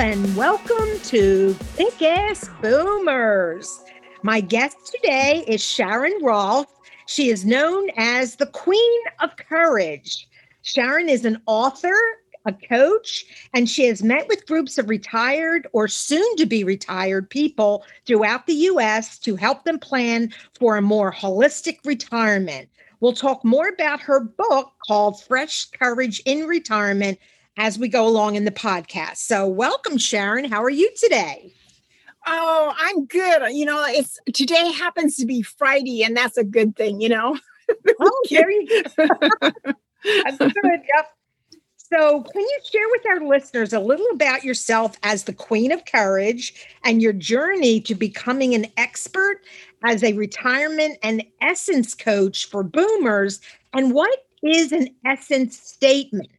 and welcome to Kick-Ass Boomers. My guest today is Sharon Rolph. She is known as the Queen of Courage. Sharon is an author, a coach, and she has met with groups of retired or soon-to-be retired people throughout the U.S. to help them plan for a more holistic retirement. We'll talk more about her book called Fresh Courage in Retirement as we go along in the podcast. So welcome, Sharon. How are you today? Oh, I'm good. You know, today happens to be Friday, and that's a good thing, you know? Oh, there you go. That's good. Yep. So can you share with our listeners a little about yourself as the Queen of Courage and your journey to becoming an expert as a retirement and essence coach for boomers? And what is an essence statement?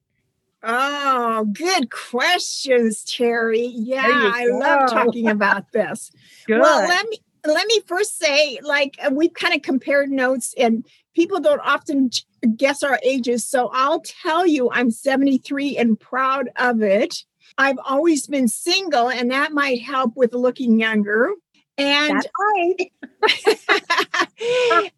Oh, good questions, Terry. Yeah, I love talking about this. Good. Well, let me first say, like, we've kind of compared notes, and people don't often guess our ages. So I'll tell you, I'm 73 and proud of it. I've always been single, and that might help with looking younger. And that's right.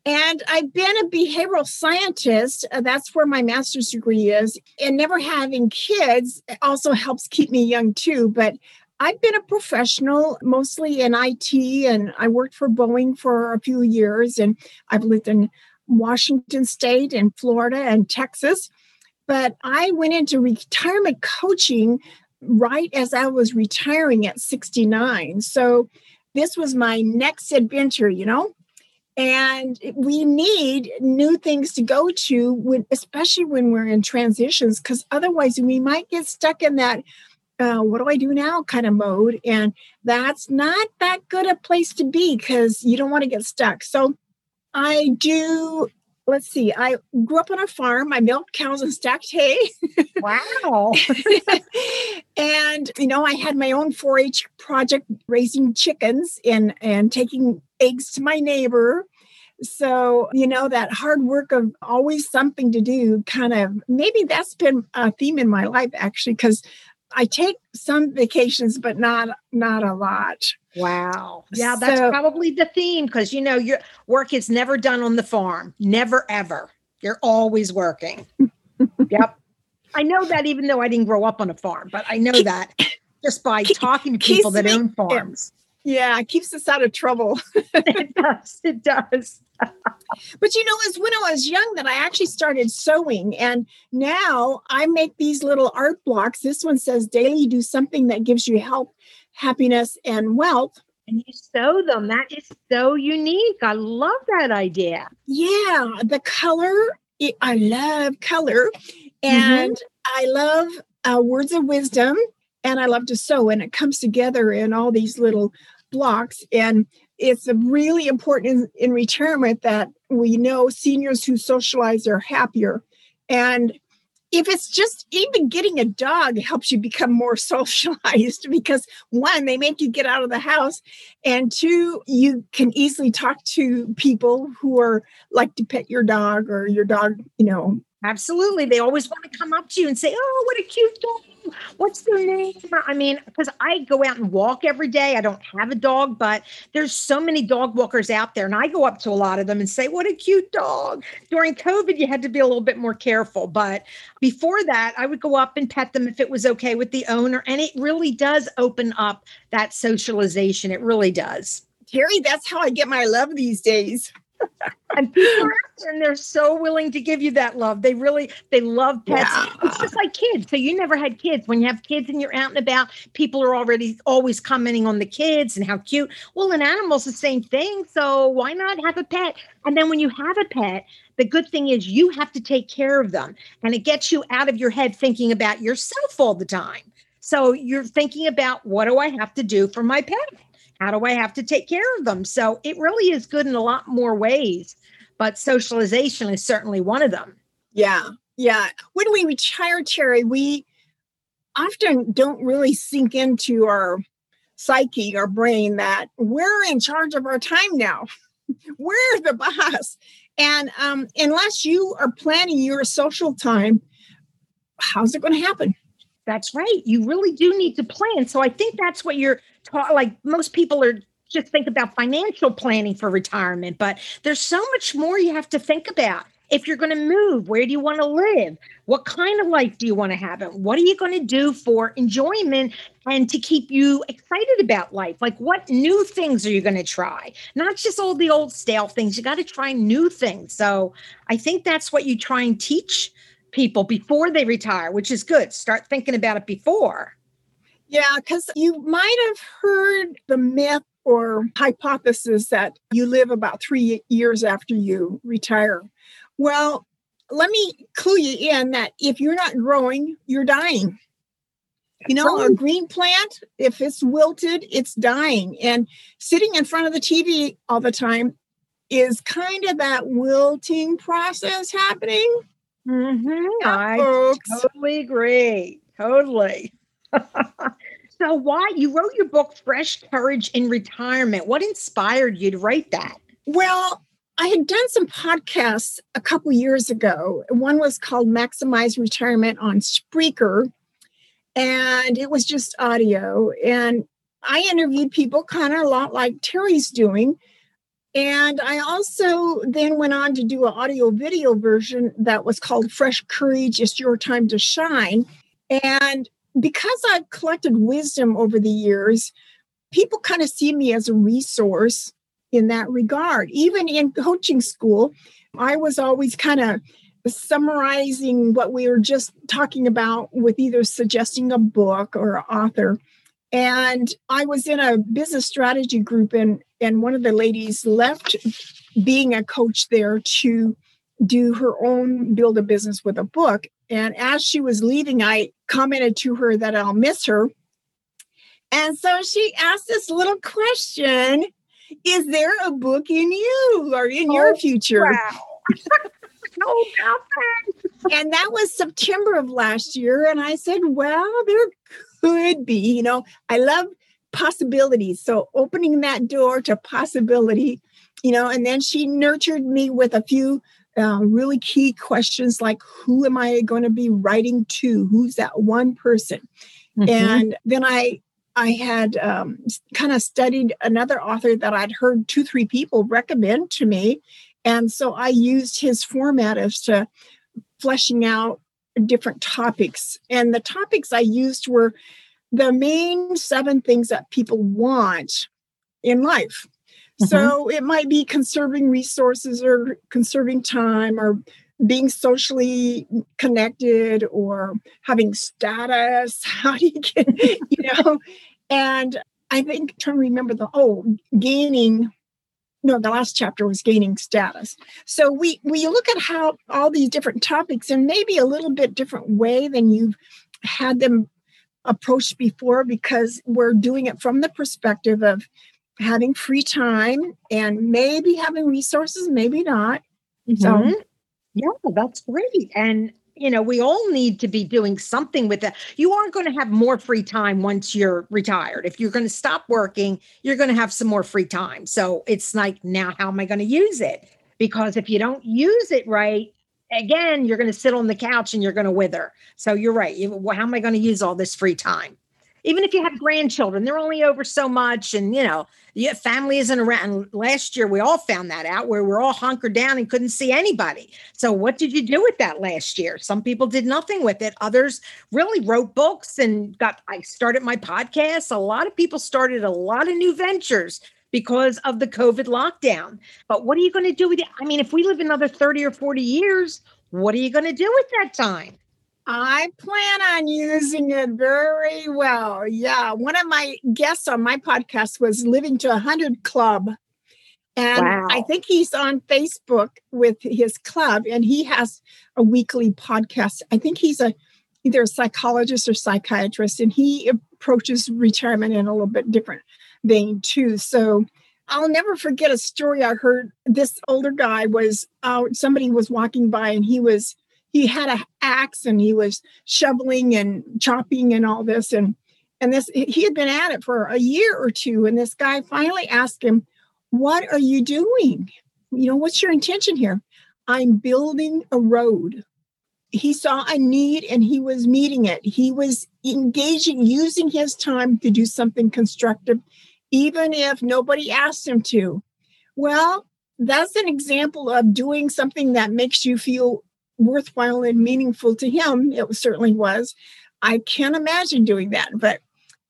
And I've been a behavioral scientist. That's where my master's degree is. And never having kids also helps keep me young too. But I've been a professional, mostly in IT, and I worked for Boeing for a few years. And I've lived in Washington State and Florida and Texas. But I went into retirement coaching right as I was retiring at 69. So this was my next adventure, you know, and we need new things to go to, especially when we're in transitions, because otherwise we might get stuck in that, what do I do now kind of mode. And that's not that good a place to be because you don't want to get stuck. So I grew up on a farm. I milked cows and stacked hay. Wow. And, you know, I had my own 4-H project raising chickens and taking eggs to my neighbor. So, you know, that hard work of always something to do kind of, maybe that's been a theme in my life, actually, because I take some vacations, but not a lot. Wow. Yeah, that's probably the theme because, you know, your work is never done on the farm. Never, ever. You're always working. Yep. I know that even though I didn't grow up on a farm, but I know that just by talking to people that own farms. Yeah, it keeps us out of trouble. It does. But, you know, it was when I was young that I actually started sewing. And now I make these little art blocks. This one says daily do something that gives you help, happiness, and wealth. And you sew them. That is so unique. I love that idea. Yeah. The color. I love color. And I love words of wisdom. And I love to sew. And it comes together in all these little blocks. And it's really important in retirement that we know seniors who socialize are happier. And if it's just even getting a dog helps you become more socialized because, one, they make you get out of the house. And two, you can easily talk to people who are like to pet your dog or your dog, you know. Absolutely. They always want to come up to you and say, oh, what a cute dog. What's their name? I mean, because I go out and walk every day. I don't have a dog, but there's so many dog walkers out there. And I go up to a lot of them and say, what a cute dog. During COVID, you had to be a little bit more careful. But before that, I would go up and pet them if it was okay with the owner. And it really does open up that socialization. It really does. Terry, that's how I get my love these days. And people are out there and they're so willing to give you that love. They love pets. Yeah. It's just like kids. So you never had kids. When you have kids and you're out and about, people are already always commenting on the kids and how cute. Well, an animal's the same thing. So why not have a pet? And then when you have a pet, the good thing is you have to take care of them. And it gets you out of your head thinking about yourself all the time. So you're thinking about what do I have to do for my pet? how do I have to take care of them? So it really is good in a lot more ways, but socialization is certainly one of them. Yeah. Yeah. When we retire, Terry, we often don't really sink into our psyche, our brain, that we're in charge of our time now. We're the boss. And unless you are planning your social time, how's it going to happen? That's right. You really do need to plan. So I think that's what you're taught. Like most people are just think about financial planning for retirement, but there's so much more you have to think about. If you're going to move, where do you want to live? What kind of life do you want to have? What are you going to do for enjoyment and to keep you excited about life? Like what new things are you going to try? Not just all the old stale things. You got to try new things. So I think that's what you try and teach people before they retire, which is good. Start thinking about it before. Yeah, because you might have heard the myth or hypothesis that you live about 3 years after you retire. Well, let me clue you in that if you're not growing, you're dying. You know, a green plant, if it's wilted, it's dying. And sitting in front of the TV all the time is kind of that wilting process happening. Mm-hmm. I totally agree. Totally. So why? You wrote your book, Fresh Courage in Retirement. What inspired you to write that? Well, I had done some podcasts a couple years ago. One was called Maximize Retirement on Spreaker, and it was just audio. And I interviewed people kind of a lot like Terry's doing. And I also then went on to do an audio video version that was called Fresh Courage, It's Your Time to Shine. And because I've collected wisdom over the years, people kind of see me as a resource in that regard. Even in coaching school, I was always kind of summarizing what we were just talking about with either suggesting a book or an author. And I was in a business strategy group, and one of the ladies left being a coach there to do her own build a business with a book. And as she was leaving, I commented to her that I'll miss her. And so she asked this little question: is there a book in you or in your future? Wow. No, and that was September of last year. And I said, well, there could be, you know, I love possibilities. So opening that door to possibility, you know, and then she nurtured me with a few really key questions like, who am I going to be writing to? Who's that one person? Mm-hmm. And then I had kind of studied another author that I'd heard 2-3 people recommend to me. And so I used his format as to fleshing out different topics. And the topics I used were the main 7 things that people want in life. Mm-hmm. So it might be conserving resources or conserving time or being socially connected or having status. How do you get, you know? And I think trying to remember the last chapter was gaining status. So we look at how all these different topics and maybe a little bit different way than you've had them approached before, because we're doing it from the perspective of having free time and maybe having resources, maybe not. Mm-hmm. So yeah, that's great. And, you know, we all need to be doing something with that. You aren't going to have more free time once you're retired. If you're going to stop working, you're going to have some more free time. So it's like, now, how am I going to use it? Because if you don't use it right, again, you're going to sit on the couch and you're going to wither. So you're right. How am I going to use all this free time? Even if you have grandchildren, they're only over so much. And, you know, your family isn't around. And last year, we all found that out where we're all hunkered down and couldn't see anybody. So what did you do with that last year? Some people did nothing with it. Others really wrote books and I started my podcast. A lot of people started a lot of new ventures because of the COVID lockdown. But what are you going to do with it? I mean, if we live another 30 or 40 years, what are you going to do with that time? I plan on using it very well. Yeah. One of my guests on my podcast was Living to 100 Club. And wow. I think he's on Facebook with his club, and he has a weekly podcast. I think he's either a psychologist or psychiatrist, and he approaches retirement in a little bit different vein too. So I'll never forget a story I heard. This older guy was out, somebody was walking by and he had an axe and he was shoveling and chopping and all this. And this, he had been at it for a year or two. And this guy finally asked him, "What are you doing? You know, what's your intention here?" "I'm building a road." He saw a need and he was meeting it. He was engaging, using his time to do something constructive, even if nobody asked him to. Well, that's an example of doing something that makes you feel worthwhile and meaningful to him. It certainly was. I can't imagine doing that, but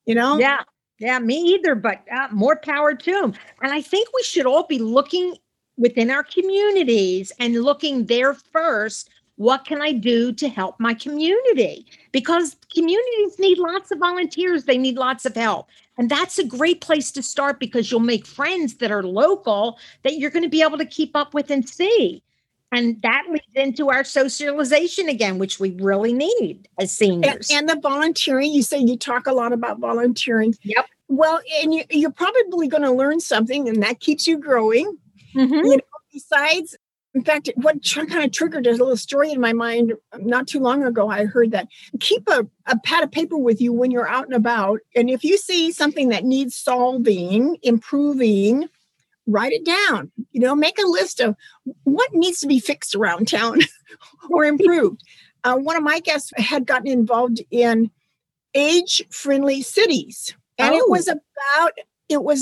you know. Yeah, me either, but more power to him. And I think we should all be looking within our communities and looking there first. What can I do to help my community? Because communities need lots of volunteers. They need lots of help. And that's a great place to start because you'll make friends that are local that you're going to be able to keep up with and see. And that leads into our socialization again, which we really need as seniors. And the volunteering, you say you talk a lot about volunteering. Yep. Well, and you're probably going to learn something and that keeps you growing. Mm-hmm. You know, besides, in fact, what kind of triggered a little story in my mind not too long ago, I heard that keep a pad of paper with you when you're out and about. And if you see something that needs solving, improving, write it down. You know, make a list of what needs to be fixed around town or improved. One of my guests had gotten involved in age-friendly cities. And it was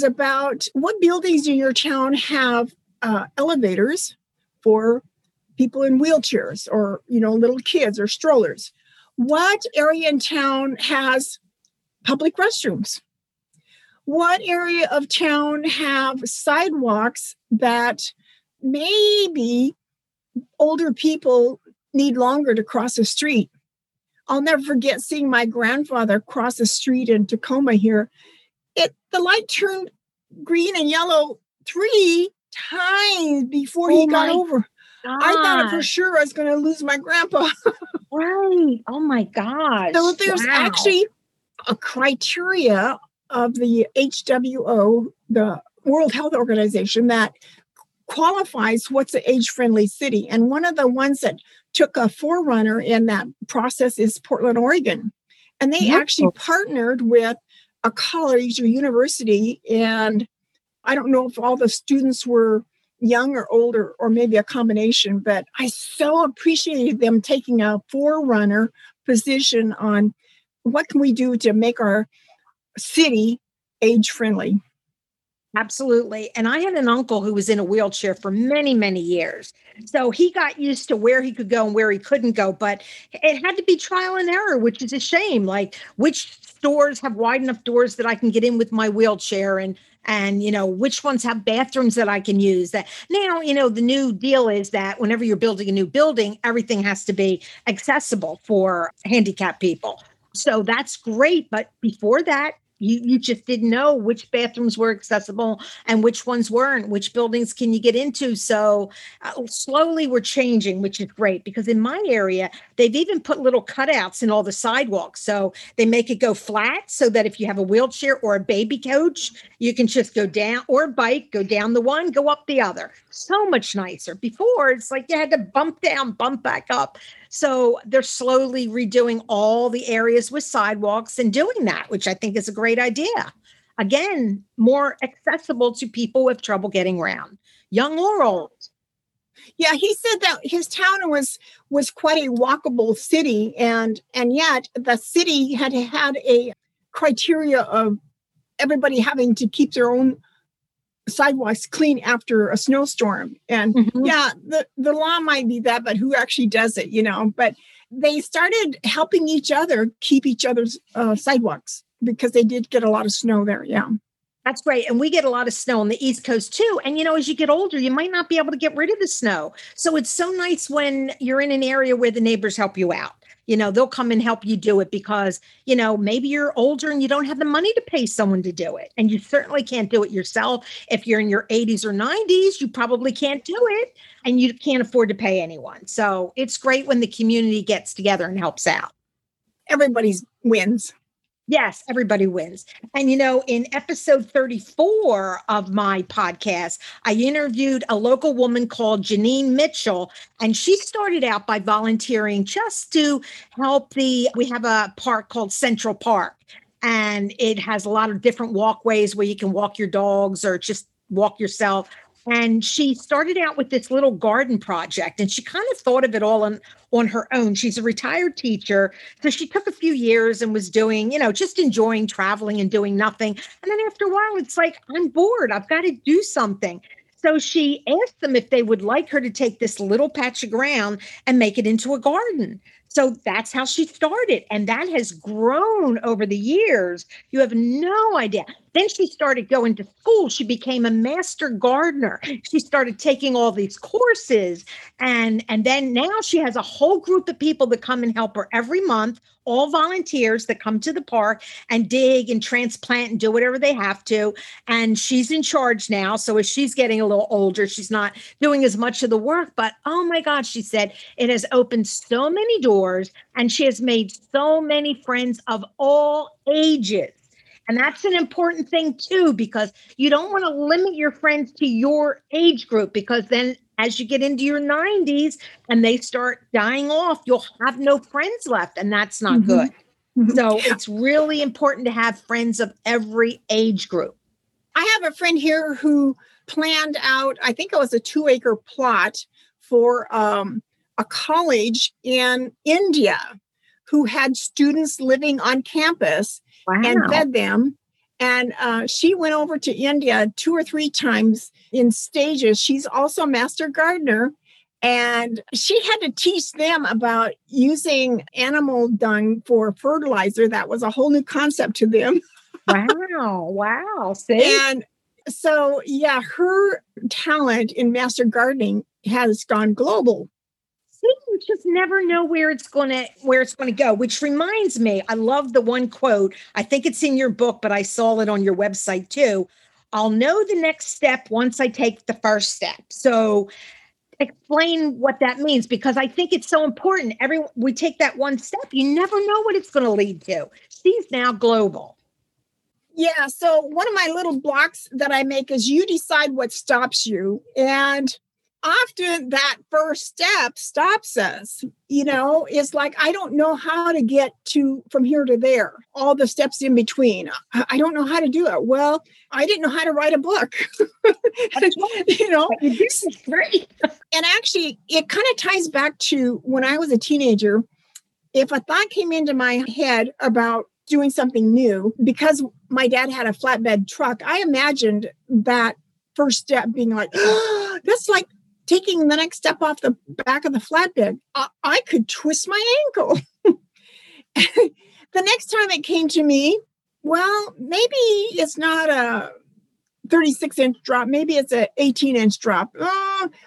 about what buildings in your town have elevators for people in wheelchairs or, you know, little kids or strollers. What area in town has public restrooms? What area of town have sidewalks that maybe older people need longer to cross a street? I'll never forget seeing my grandfather cross a street in Tacoma here. The light turned green and yellow 3 times before he got over. God. I thought for sure I was going to lose my grandpa. Right. Oh my gosh. So there's actually a criteria of the WHO, the World Health Organization, that qualifies what's an age-friendly city. And one of the ones that took a forerunner in that process is Portland, Oregon. And they actually partnered with a college or university, and I don't know if all the students were young or older or maybe a combination, but I so appreciated them taking a forerunner position on what can we do to make our city age-friendly. Absolutely. And I had an uncle who was in a wheelchair for many, many years. So he got used to where he could go and where he couldn't go, but it had to be trial and error, which is a shame. Like, which stores have wide enough doors that I can get in with my wheelchair, and you know, which ones have bathrooms that I can use. That now, you know, the new deal is that whenever you're building a new building, everything has to be accessible for handicapped people. So that's great. But before that, you just didn't know which bathrooms were accessible and which ones weren't, which buildings can you get into. So slowly we're changing, which is great, because in my area, they've even put little cutouts in all the sidewalks. So they make it go flat so that if you have a wheelchair or a baby coach, you can just go down, or a bike, go down the one, go up the other. So much nicer. Before, it's like you had to bump down, bump back up. So they're slowly redoing all the areas with sidewalks and doing that, which I think is a great idea. Again, more accessible to people with trouble getting around, young or old. Yeah, he said that his town was quite a walkable city, and yet the city had a criteria of everybody having to keep their own sidewalks clean after a snowstorm. And the law might be that, but who actually does it, you know? But they started helping each other keep each other's sidewalks because they did get a lot of snow there. Yeah. That's great. And we get a lot of snow on the East Coast too. And, you know, as you get older, you might not be able to get rid of the snow. So it's so nice when you're in an area where the neighbors help you out. You know, they'll come and help you do it because, you know, maybe you're older and you don't have the money to pay someone to do it. And you certainly can't do it yourself. If you're in your 80s or 90s, you probably can't do it and you can't afford to pay anyone. So it's great when the community gets together and helps out. Everybody wins. Yes, everybody wins. And, you know, in episode 34 of my podcast, I interviewed a local woman called Janine Mitchell, and she started out by volunteering just to help we have a park called Central Park, and it has a lot of different walkways where you can walk your dogs or just walk yourself. And she started out with this little garden project, and she kind of thought of it all on her own. She's a retired teacher, so she took a few years and was doing, you know, just enjoying traveling and doing nothing. And then after a while, it's like, I'm bored. I've got to do something. So she asked them if they would like her to take this little patch of ground and make it into a garden. So that's how she started. And that has grown over the years. You have no idea. Then she started going to school. She became a master gardener. She started taking all these courses. And then now she has a whole group of people that come and help her every month, all volunteers that come to the park and dig and transplant and do whatever they have to. And she's in charge now. So as she's getting a little older, she's not doing as much of the work. But oh my God, she said, it has opened so many doors. And she has made so many friends of all ages. And that's an important thing, too, because you don't want to limit your friends to your age group, because then as you get into your 90s and they start dying off, you'll have no friends left. And that's not good. So it's really important to have friends of every age group. I have a friend here who planned out, I think it was a 2-acre plot for a college in India who had students living on campus and fed them. And she went over to India 2 or 3 times in stages. She's also a master gardener. And she had to teach them about using animal dung for fertilizer. That was a whole new concept to them. Wow. See? And so, yeah, her talent in master gardening has gone global. You just never know where it's going to go, which reminds me, I love the one quote. I think it's in your book, but I saw it on your website too. I'll know the next step once I take the first step. So explain what that means, because I think it's so important. We take that one step, you never know what it's going to lead to. She's now global. Yeah. So one of my little blocks that I make is you decide what stops you. And often that first step stops us. You know, it's like, I don't know how to get from here to there, all the steps in between. I don't know how to do it. Well, I didn't know how to write a book. You know, this is great. And actually, it kind of ties back to when I was a teenager. If a thought came into my head about doing something new, because my dad had a flatbed truck, I imagined that first step being like, oh, that's like taking the next step off the back of the flatbed. I could twist my ankle. The next time it came to me, well, maybe it's not a 36-inch drop. Maybe it's an 18-inch drop.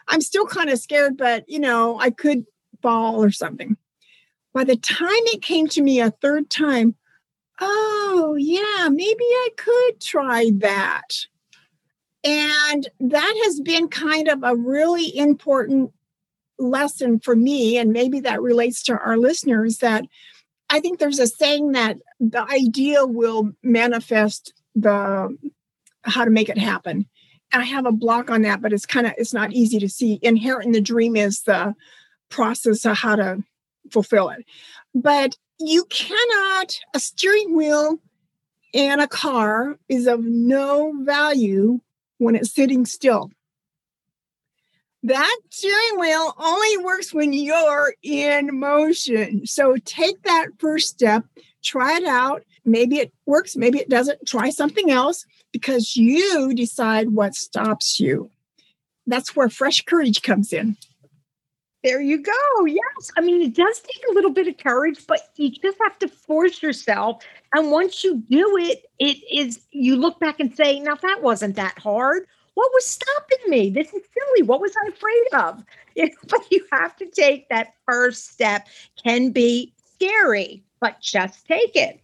I'm still kind of scared, but, you know, I could fall or something. By the time it came to me a third time, oh, yeah, maybe I could try that. And that has been kind of a really important lesson for me. And maybe that relates to our listeners, that I think there's a saying that the idea will manifest how to make it happen. I have a block on that, but it's not easy to see. Inherent in the dream is the process of how to fulfill it. But a steering wheel in a car is of no value when it's sitting still. That steering wheel only works when you're in motion. So take that first step, try it out. Maybe it works, maybe it doesn't. Try something else, because you decide what stops you. That's where fresh courage comes in. There you go. Yes. I mean, it does take a little bit of courage, but you just have to force yourself. And once you do it, you look back and say, now that wasn't that hard. What was stopping me? This is silly. What was I afraid of? But you have to take that first step. Can be scary, but just take it.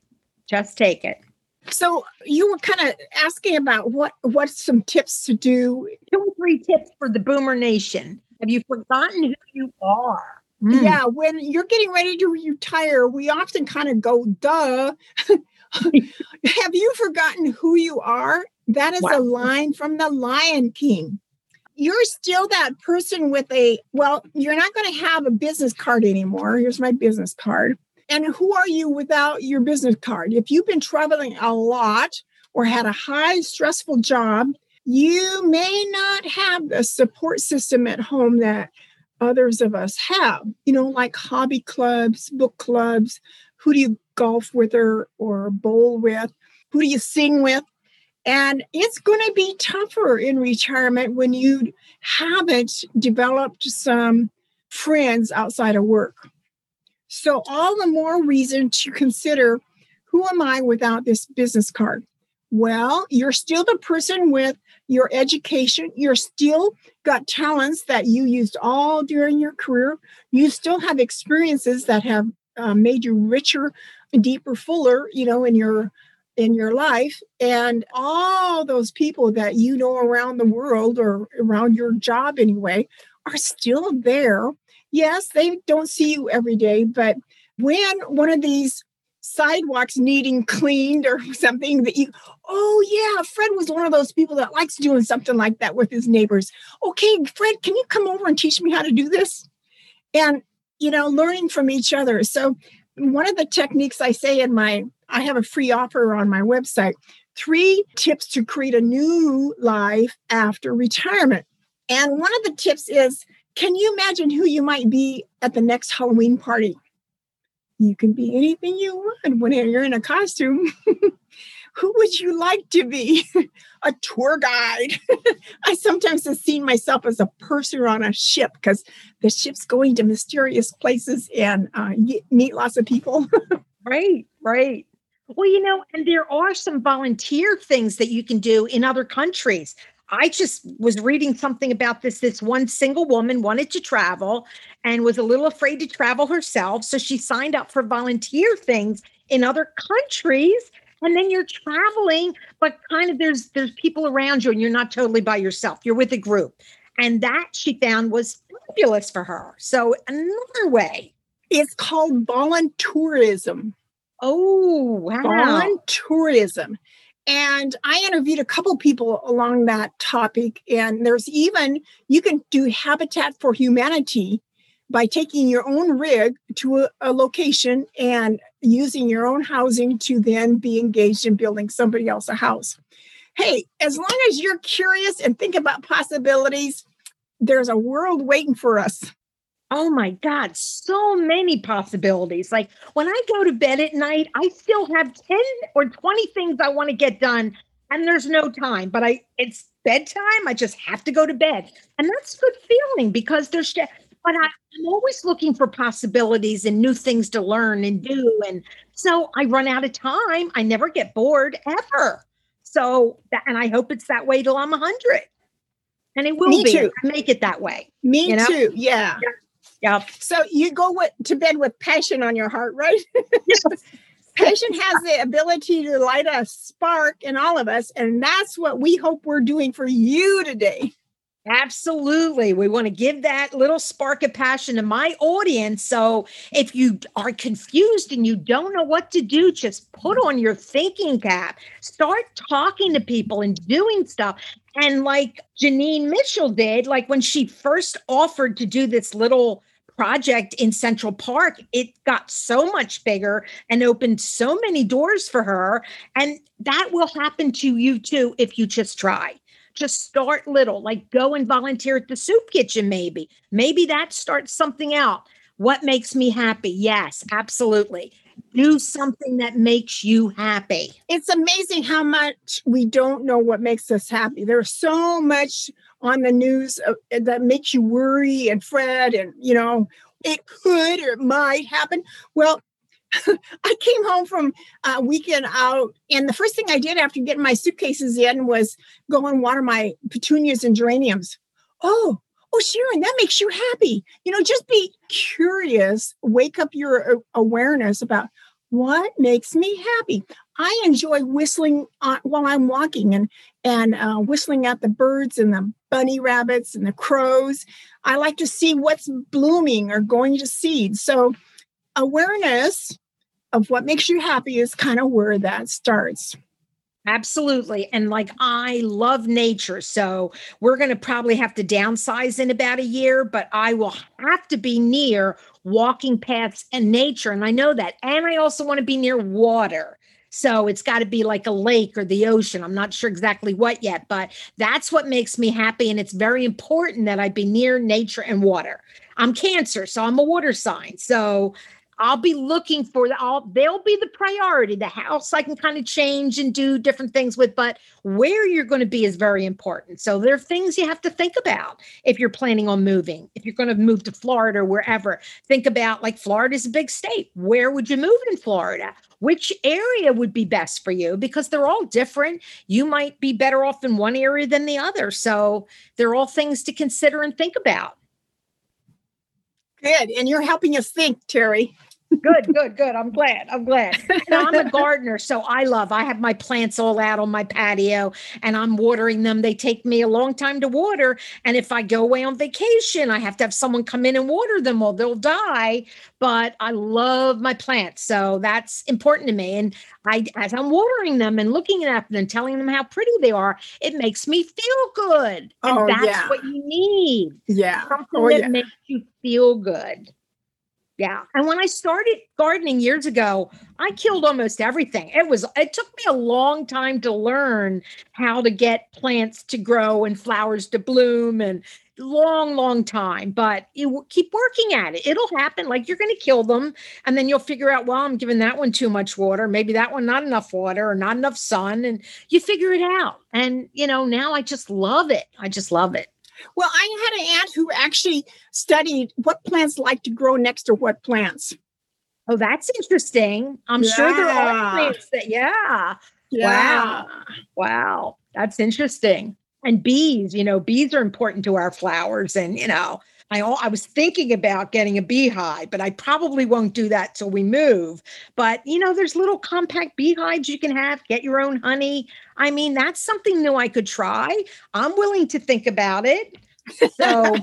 Just take it. So you were kind of asking about what's some tips to do. 2 or 3 tips for the Boomer Nation. Have you forgotten who you are? Yeah, when you're getting ready to retire, we often kind of go, duh. Have you forgotten who you are? That is a line from the Lion King. You're still that person with you're not going to have a business card anymore. Here's my business card. And who are you without your business card? If you've been traveling a lot or had a high stressful job, you may not have the support system at home that others of us have, like hobby clubs, book clubs. Who do you golf with or bowl with? Who do you sing with? And it's going to be tougher in retirement when you haven't developed some friends outside of work. So all the more reason to consider, who am I without this business card? Well, you're still the person with your education. You're still got talents that you used all during your career. You still have experiences that have made you richer, deeper, fuller, in your life. And all those people that you know around the world or around your job anyway are still there. Yes, they don't see you every day, but when one of these sidewalks needing cleaned or something Fred was one of those people that likes doing something like that with his neighbors. Okay, Fred, can you come over and teach me how to do this? And, learning from each other. So one of the techniques I say I have a free offer on my website, 3 tips to create a new life after retirement. And one of the tips is, can you imagine who you might be at the next Halloween party? You can be anything you want when you're in a costume. Who would you like to be? A tour guide. I sometimes have seen myself as a purser on a ship because the ship's going to mysterious places and meet lots of people. Right. Well, and there are some volunteer things that you can do in other countries. I just was reading something about this. This one single woman wanted to travel and was a little afraid to travel herself. So she signed up for volunteer things in other countries. And then you're traveling, but kind of there's people around you and you're not totally by yourself. You're with a group. And that she found was fabulous for her. So another way. It's called voluntourism. Oh, wow. Voluntourism. And I interviewed a couple people along that topic. And there's even, you can do Habitat for Humanity by taking your own rig to a location and using your own housing to then be engaged in building somebody else a house. Hey, as long as you're curious and think about possibilities, there's a world waiting for us. Oh my God, so many possibilities. Like when I go to bed at night, I still have 10 or 20 things I want to get done and there's no time, but it's bedtime. I just have to go to bed. And that's a good feeling because but I'm always looking for possibilities and new things to learn and do. And so I run out of time. I never get bored ever. And I hope it's that way till I'm 100. And it will Me be. Too. I make it that way. Me too. Yeah. Yep. So you go to bed with passion on your heart, right? Yes. Passion has the ability to light a spark in all of us. And that's what we hope we're doing for you today. Absolutely. We want to give that little spark of passion to my audience. So if you are confused and you don't know what to do, just put on your thinking cap, start talking to people and doing stuff. And like Janine Mitchell did, like when she first offered to do this little project in Central Park, it got so much bigger and opened so many doors for her. And that will happen to you too if you just try. Just start little, like go and volunteer at the soup kitchen maybe. Maybe that starts something out. What makes me happy? Yes, absolutely. Do something that makes you happy. It's amazing how much we don't know what makes us happy. There's so much on the news that makes you worry and fret and, it could or it might happen. Well, I came home from a weekend out, and the first thing I did after getting my suitcases in was go and water my petunias and geraniums. Oh, Sharon, that makes you happy. Just be curious, wake up your awareness about what makes me happy. I enjoy whistling while I'm walking and whistling at the birds and the bunny rabbits and the crows. I like to see what's blooming or going to seed. So awareness of what makes you happy is kind of where that starts. Absolutely. And like, I love nature. So we're going to probably have to downsize in about a year, but I will have to be near walking paths and nature. And I know that. And I also want to be near water. So it's got to be like a lake or the ocean. I'm not sure exactly what yet, but that's what makes me happy. And it's very important that I be near nature and water. I'm Cancer, so I'm a water sign. So I'll be looking for they'll be the priority. The house I can kind of change and do different things with, but where you're going to be is very important. So there are things you have to think about if you're planning on moving. If you're going to move to Florida or wherever, think about, like, Florida is a big state. Where would you move in Florida? Which area would be best for you? Because they're all different. You might be better off in one area than the other. So they're all things to consider and think about. Good. And you're helping us think, Terry. Good. I'm glad. Now, I'm a gardener, so I have my plants all out on my patio and I'm watering them. They take me a long time to water. And if I go away on vacation, I have to have someone come in and water them or they'll die. But I love my plants. So that's important to me. And as I'm watering them and looking at them and telling them how pretty they are, it makes me feel good. And that's what you need. Yeah. Something that makes you feel good. Yeah. And when I started gardening years ago, I killed almost everything. It took me a long time to learn how to get plants to grow and flowers to bloom, and long time, but you keep working at it. It'll happen. Like, you're going to kill them. And then you'll figure out, well, I'm giving that one too much water. Maybe that one, not enough water or not enough sun. And you figure it out. And now I just love it. Well, I had an aunt who actually studied what plants like to grow next to what plants. Oh, that's interesting. I'm sure there are plants that, Wow. That's interesting. And bees are important to our flowers. And, I was thinking about getting a beehive, but I probably won't do that till we move. But, there's little compact beehives you can have, get your own honey. I mean, that's something new I could try. I'm willing to think about it. So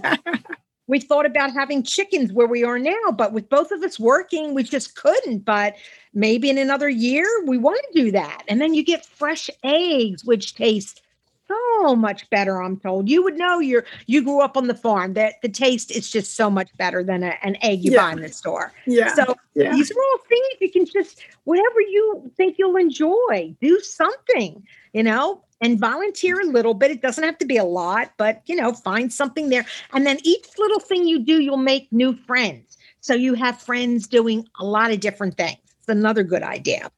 we thought about having chickens where we are now, but with both of us working, we just couldn't. But maybe in another year, we want to do that. And then you get fresh eggs, which taste so much better, I'm told. You would know you grew up on the farm, that the taste is just so much better than an egg you buy in the store. Yeah. So these are all things you can just, whatever you think you'll enjoy, do something, and volunteer a little bit. It doesn't have to be a lot, but, find something there. And then each little thing you do, you'll make new friends. So you have friends doing a lot of different things. It's another good idea.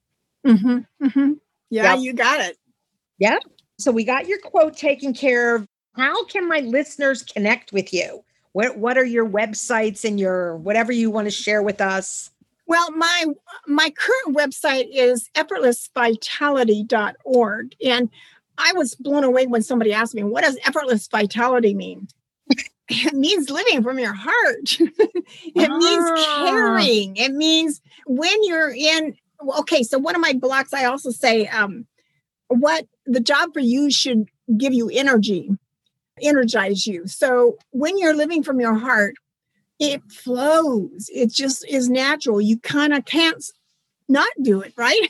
Mm-hmm. Mm-hmm. Yeah, you got it. Yeah. So we got your quote taken care of. How can my listeners connect with you? What are your websites and your whatever you want to share with us? Well, my current website is effortlessvitality.org. And I was blown away when somebody asked me, what does effortless vitality mean? It means living from your heart. It means caring. It means when you're in. Okay, so one of my blocks, I also say, what the job for you should give you energy, energize you. So when you're living from your heart, it flows. It just is natural. You kind of can't not do it, right?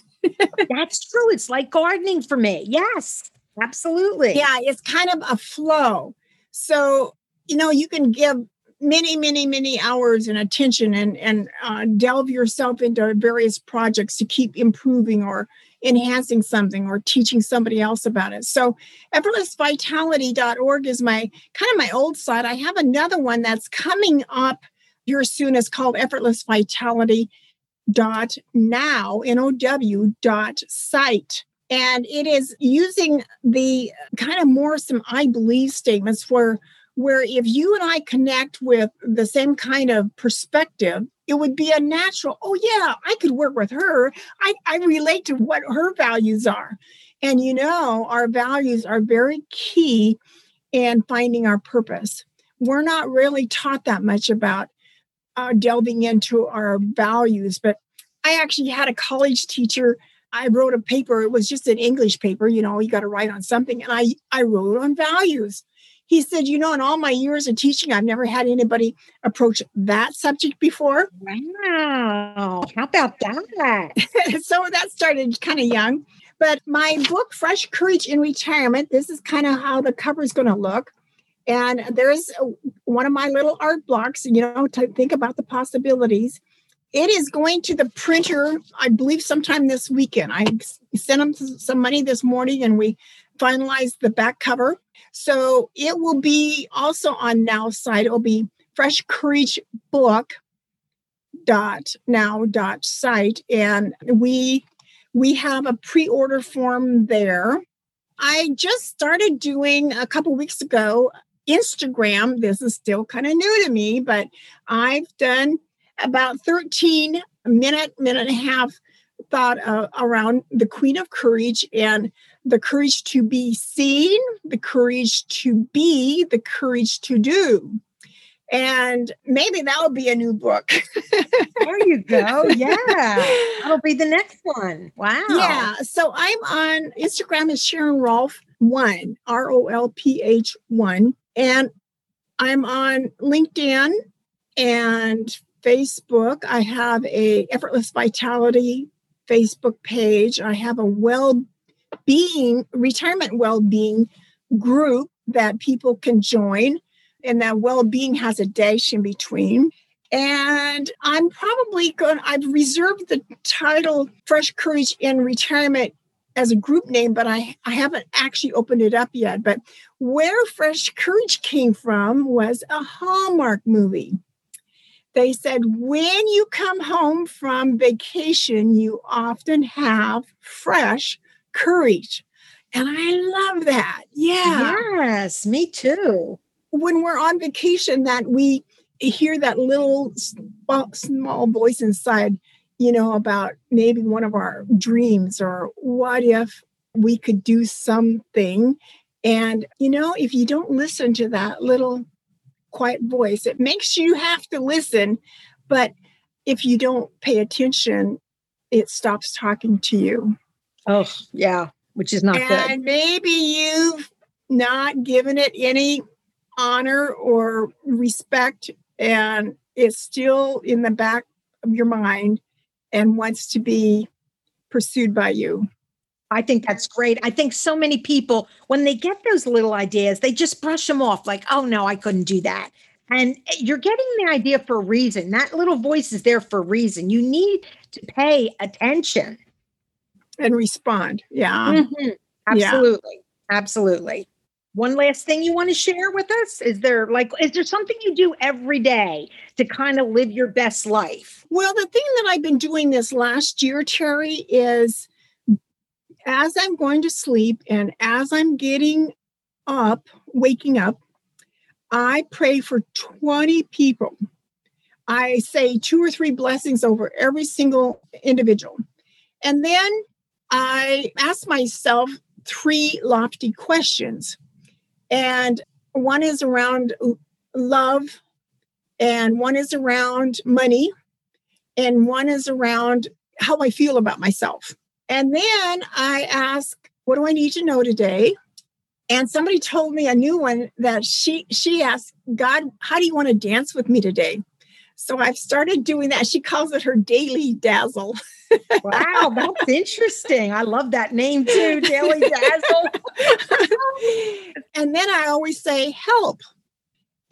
That's true. It's like gardening for me. Yes, absolutely. Yeah, it's kind of a flow. So, you can give many, many, many hours and attention and delve yourself into various projects to keep improving or enhancing something or teaching somebody else about it. So effortlessvitality.org is my old site. I have another one that's coming up here soon. It's called effortlessvitality.now.site. And it is using the kind of more some I believe statements where if you and I connect with the same kind of perspective, it would be a natural, I could work with her. I relate to what her values are. And, our values are very key in finding our purpose. We're not really taught that much about delving into our values. But I actually had a college teacher. I wrote a paper. It was just an English paper. You got to write on something. And I wrote on values. He said, you know, in all my years of teaching, I've never had anybody approach that subject before. Wow. How about that? So that started kind of young. But my book, Fresh Courage in Retirement, this is kind of how the cover is going to look. And there's one of my little art blocks, you know, to think about the possibilities. It is going to the printer, I believe, sometime this weekend. I sent them some money this morning and we finalized the back cover. So it will be also on Now's site. It will be freshcouragebook.now.site. And we have a pre-order form there. I just started doing a couple weeks ago Instagram. This is still kind of new to me, but I've done about 13 minute and a half thought around the Queen of Courage and the courage to be seen, the courage to be, the courage to do. And maybe that'll be a new book. There you go. Yeah. That'll be the next one. Wow. Yeah. So I'm on Instagram as Sharon Rolph 1, ROLPH 1. And I'm on LinkedIn and Facebook. I have a Effortless Vitality Facebook page. I have a well-being, retirement well-being group that people can join. And that well-being has a dash in between. And I'm probably I've reserved the title Fresh Courage in Retirement as a group name, but I haven't actually opened it up yet. But where Fresh Courage came from was a Hallmark movie. They said, when you come home from vacation, you often have fresh courage. And I love that. Yeah. Yes, me too. When we're on vacation, that we hear that little small voice inside, you know, about maybe one of our dreams or what if we could do something. And, you know, if you don't listen to that little quiet voice, it makes you have to listen. But if you don't pay attention, it stops talking to you. Oh, yeah, which is not good. And maybe you've not given it any honor or respect, and it's still in the back of your mind and wants to be pursued by you. I think that's great. I think so many people, when they get those little ideas, they just brush them off like, oh no, I couldn't do that. And you're getting the idea for a reason. That little voice is there for a reason. You need to pay attention and respond. Yeah. Mm-hmm. Absolutely. Yeah. Absolutely. One last thing you want to share with us? Is there something you do every day to kind of live your best life? Well, the thing that I've been doing this last year, Terry, is as I'm going to sleep and as I'm waking up, I pray for 20 people. I say 2 or 3 blessings over every single individual. And then I ask myself 3 lofty questions. And one is around love, and one is around money, and one is around how I feel about myself. And then I ask, what do I need to know today? And somebody told me a new one that she asked, God, how do you want to dance with me today? So I've started doing that. She calls it her daily dazzle. Wow, that's interesting. I love that name too, daily dazzle. And then I always say help.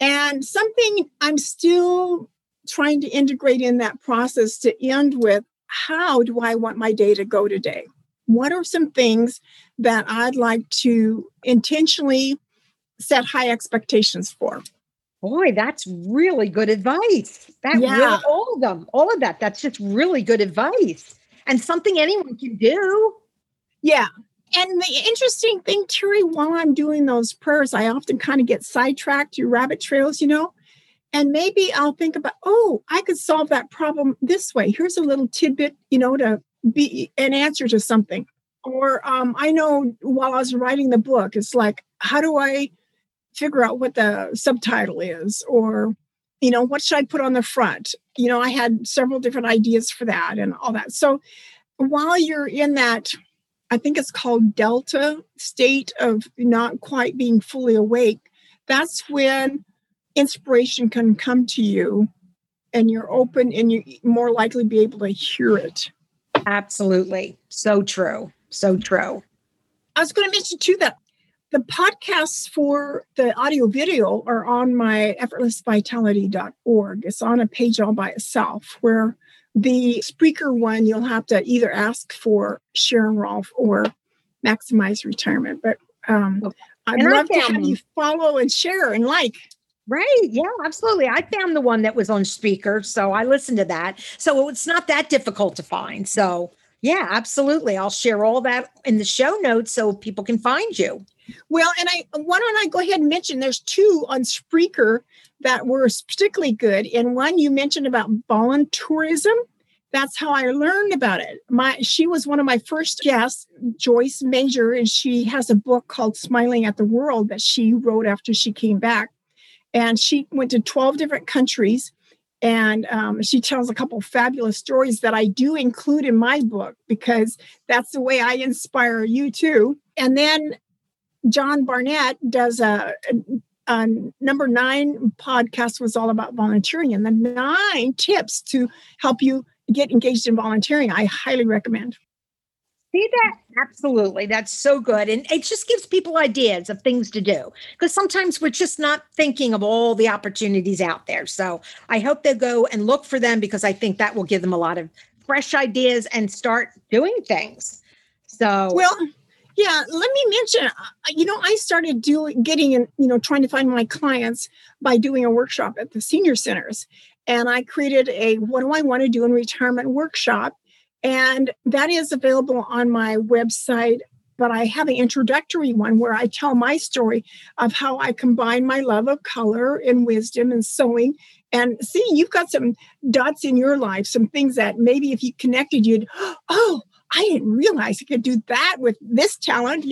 And something I'm still trying to integrate in that process to end with, how do I want my day to go today? What are some things that I'd like to intentionally set high expectations for? Boy, that's really good advice. All of that. That's just really good advice and something anyone can do. Yeah. And the interesting thing, Terry, while I'm doing those prayers, I often kind of get sidetracked to rabbit trails, you know, and maybe I'll think about, oh, I could solve that problem this way. Here's a little tidbit, you know, to be an answer to something. Or I know while I was writing the book, it's like, how do I figure out what the subtitle is, or, you know, what should I put on the front? You know, I had several different ideas for that and all that. So while you're in that, I think it's called delta state of not quite being fully awake, that's when inspiration can come to you and you're open and you're more likely to be able to hear it. Absolutely. So true. So true. I was going to mention too that the podcasts for the audio video are on my effortlessvitality.org. It's on a page all by itself, where the Spreaker one, you'll have to either ask for Sharon Rolph or Maximize Retirement. But I'd love to have you follow and share and like. Right. Yeah, absolutely. I found the one that was on Spreaker, so I listened to that. So it's not that difficult to find. So yeah, absolutely. I'll share all that in the show notes so people can find you. Well, and why don't I go ahead and mention there's two on Spreaker that were particularly good. And one you mentioned about volunteerism. That's how I learned about it. She was one of my first guests, Joyce Menger, and she has a book called Smiling at the World that she wrote after she came back. And she went to 12 different countries. And she tells a couple fabulous stories that I do include in my book, because that's the way I inspire you too. And then John Barnett does a number 9 podcast was all about volunteering and the 9 tips to help you get engaged in volunteering. I highly recommend. See that? Absolutely. That's so good. And it just gives people ideas of things to do, because sometimes we're just not thinking of all the opportunities out there. So I hope they go and look for them, because I think that will give them a lot of fresh ideas and start doing things. So, well, yeah, let me mention, I started trying to find my clients by doing a workshop at the senior centers. And I created a what do I want to do in retirement workshop. And that is available on my website. But I have an introductory one where I tell my story of how I combine my love of color and wisdom and sewing. And see, you've got some dots in your life, some things that maybe if you connected, I didn't realize I could do that with this talent,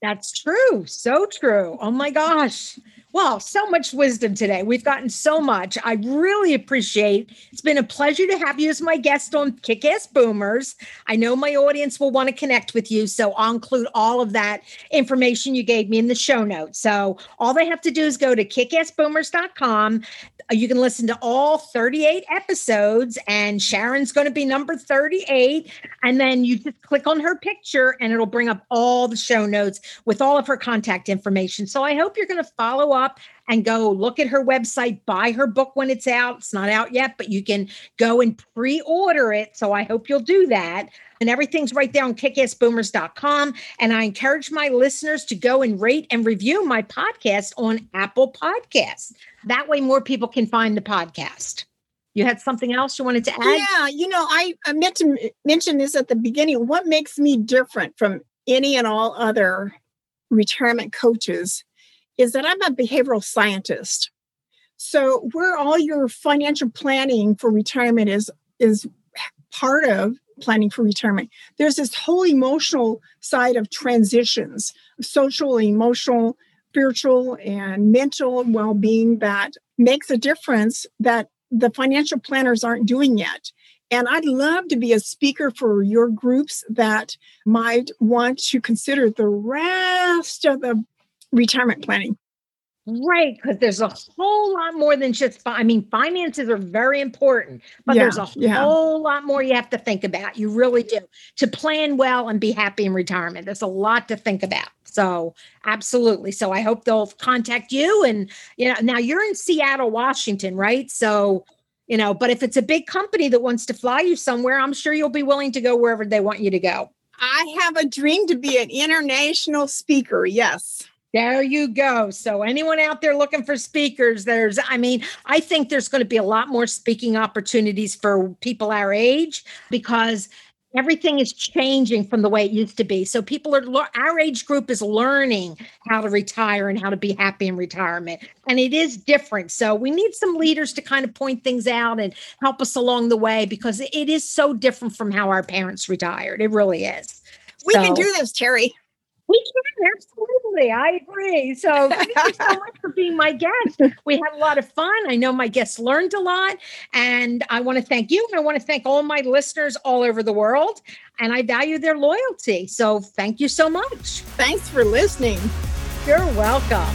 That's true. So true. Oh my gosh. Well, so much wisdom today. We've gotten so much. I really appreciate it. It's been a pleasure to have you as my guest on Kick-Ass Boomers. I know my audience will want to connect with you, so I'll include all of that information you gave me in the show notes. So all they have to do is go to kickassboomers.com. You can listen to all 38 episodes, and Sharon's going to be number 38. And then you just click on her picture and it'll bring up all the show notes with all of her contact information. So I hope you're going to follow up and go look at her website, buy her book when it's out. It's not out yet, but you can go and pre-order it. So I hope you'll do that. And everything's right there on kickassboomers.com. And I encourage my listeners to go and rate and review my podcast on Apple Podcasts. That way more people can find the podcast. You had something else you wanted to add? Yeah, I meant to mention this at the beginning. What makes me different from any and all other retirement coaches is that I'm a behavioral scientist. So where all your financial planning for retirement is part of planning for retirement, there's this whole emotional side of transitions, social, emotional, spiritual, and mental well-being that makes a difference that the financial planners aren't doing yet. And I'd love to be a speaker for your groups that might want to consider the rest of the retirement planning. Right, because there's a whole lot more than just, finances are very important, but there's a whole lot more you have to think about. You really do, to plan well and be happy in retirement. There's a lot to think about. So absolutely. So I hope they'll contact you. And, now you're in Seattle, Washington, right? So, but if it's a big company that wants to fly you somewhere, I'm sure you'll be willing to go wherever they want you to go. I have a dream to be an international speaker. Yes. There you go. So anyone out there looking for speakers, I think there's going to be a lot more speaking opportunities for people our age, because everything is changing from the way it used to be. So our age group is learning how to retire and how to be happy in retirement. And it is different. So we need some leaders to kind of point things out and help us along the way, because it is so different from how our parents retired. It really is. We can do this, Terry. We can, absolutely. I agree. So thank you so much for being my guest. We had a lot of fun. I know my guests learned a lot. And I want to thank you. And I want to thank all my listeners all over the world. And I value their loyalty. So thank you so much. Thanks for listening. You're welcome.